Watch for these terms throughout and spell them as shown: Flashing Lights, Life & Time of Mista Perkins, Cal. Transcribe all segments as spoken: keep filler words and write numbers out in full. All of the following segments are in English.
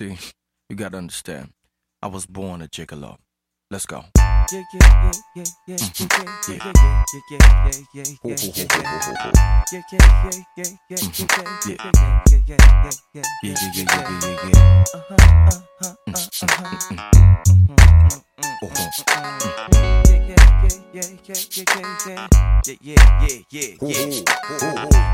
See, you gotta understand, I was born a gigolo. Let's go. Yeah, yeah, yeah, yeah, yeah, yeah, yeah, yeah.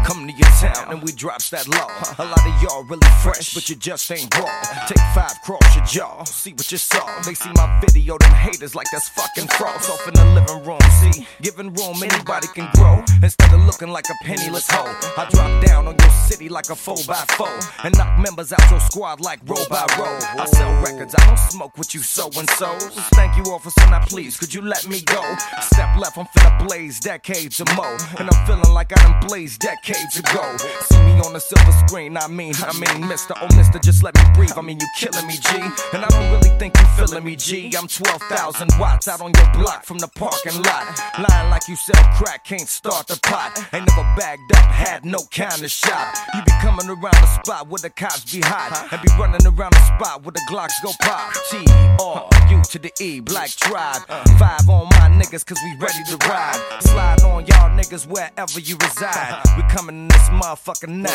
Come to your town and we drops that law. A lot of y'all really fresh, but you just ain't raw. Take five, cross your jaw, see what you saw. They see my video, them haters like that's fuck. Fucking frogs off in the living room, see, giving room, anybody can grow, instead of looking like a penniless hoe. I drop down on your city like a four by four, and knock members out your squad like row by row. I sell records, I don't smoke with you so and so. Thank you, officer, now please, could you let me go? Step left, I'm finna blaze decades or more, and I'm feeling like I done blazed decades ago. See me on the silver screen, I mean, I mean, mister, oh mister, just let me breathe, I mean, you killing me, G, and I don't really think you feeling me, G, I'm twelve thousand watts, out on your block from the parking lot. Lying like you sell crack, can't start the pot. Ain't never bagged up, had no kind of shot. You be coming around the spot where the cops be hot, and be running around the spot where the Glocks go pop. T R U to the E, black tribe. Five on my niggas cause we ready to ride. Slide on y'all niggas wherever you reside. We coming in this motherfucker now.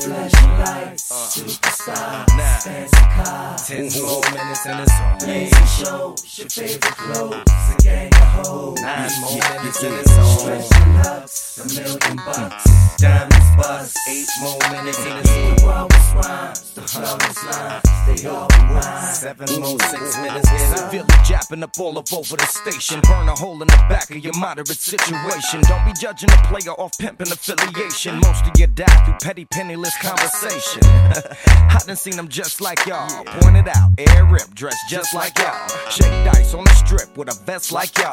Flashing lights, uh, superstar, nah. Fancy car. Ten more minutes and it's on. Lazy show, favorite clothes, a gang of hoes. Nine more minutes in its own. Stretching locks, a million bucks. Diamonds bust, eight more minutes in its own. The wildest rhymes, the flawless lines, they all be mine. Seven more, six minutes in it. Feel you japping up all up over the station. Burn a hole in the back of your moderate situation. Don't be judging a player off pimping affiliation. Most of you die through petty, penniless conversation. I done seen them just like y'all. Pointed out, air rip, dressed just like y'all. Shake dice on the strip with a vest like y'all.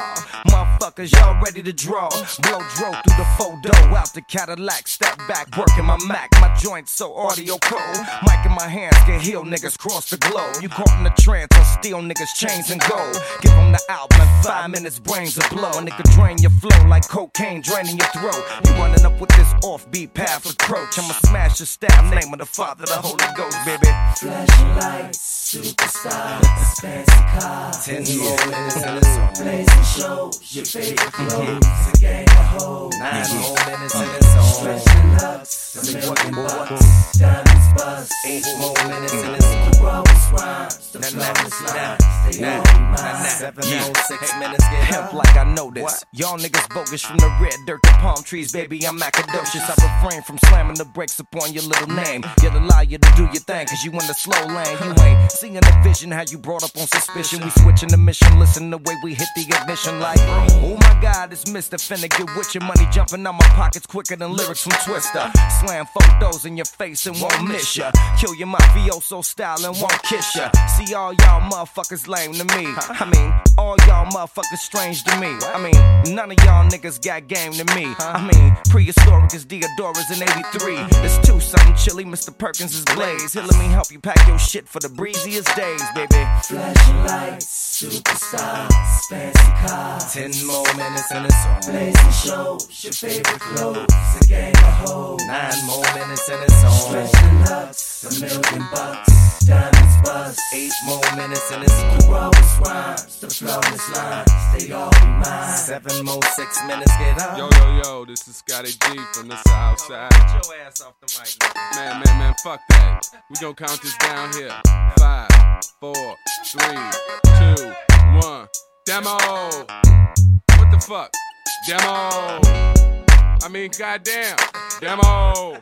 Motherfuckers, y'all ready to draw. Blow, draw through the photo, out the Cadillac. Step back, working my Mac. My joints so audio cold. Mic in my hands can heal niggas cross the globe. You caught in the trance, I steal niggas' chains and gold. Give them the album in five minutes, brains a blow. And it could drain your flow like cocaine draining your throat. You running up with this offbeat path approach. I'ma smash your stab, name of the Father, the Holy Ghost, baby. Flashing lights, superstar, fancy car. Ten more minutes in the song. Blazing shows, your favorite clothes, a gang of hoes. Nine more minutes in the song. Stretching locks, a million bucks. Diamonds bust, eight more minutes in the song. The rawest rhymes, the flawless lines, they all be mine. Seven more, six minutes, get hemp like I know this. Y'all niggas bogus from the red dirt to palm trees, baby, I'm macadocious. I refrain from slamming the brakes upon your little name. Yet allow you to do your thing, cause you in the slow lane. You ain't seeing the vision, how you brought up on suspicion. We switching the mission, listen the way we hit the ignition like, oh my God, it's Mister Finna get with your money jumping out my pockets quicker than lyrics from Twister. Slam photos in your face and won't miss ya. Kill your mafioso style and won't kiss ya. See all y'all motherfuckers lame to me. I mean, all y'all motherfuckers strange to me. I mean, none of y'all niggas got game to me. I mean, prehistoric as Deodoras in eighty-three. It's two something chilly, Mister Perkins is blaze. Here, let me help you pack your shit for the breeziest days, baby. Flashing lights, superstar, fancy car. Ten more minutes in the song. Blazing shows, your favorite clothes, a gang of hoes. Nine more minutes in the song. Stretching locks, a million bucks. Diamonds bust, eight more minutes in the song. The rawest rhymes, the flawless lines, they all be mine. Seven more, six minutes, get up. Yo, yo, yo, this is Scotty G from the South Side. Get your ass off the mic, man. Man, man, man, fuck that. We gon' count this down here. Five, four, three, two, one. Demo. What the fuck? Demo. I mean, goddamn. Demo.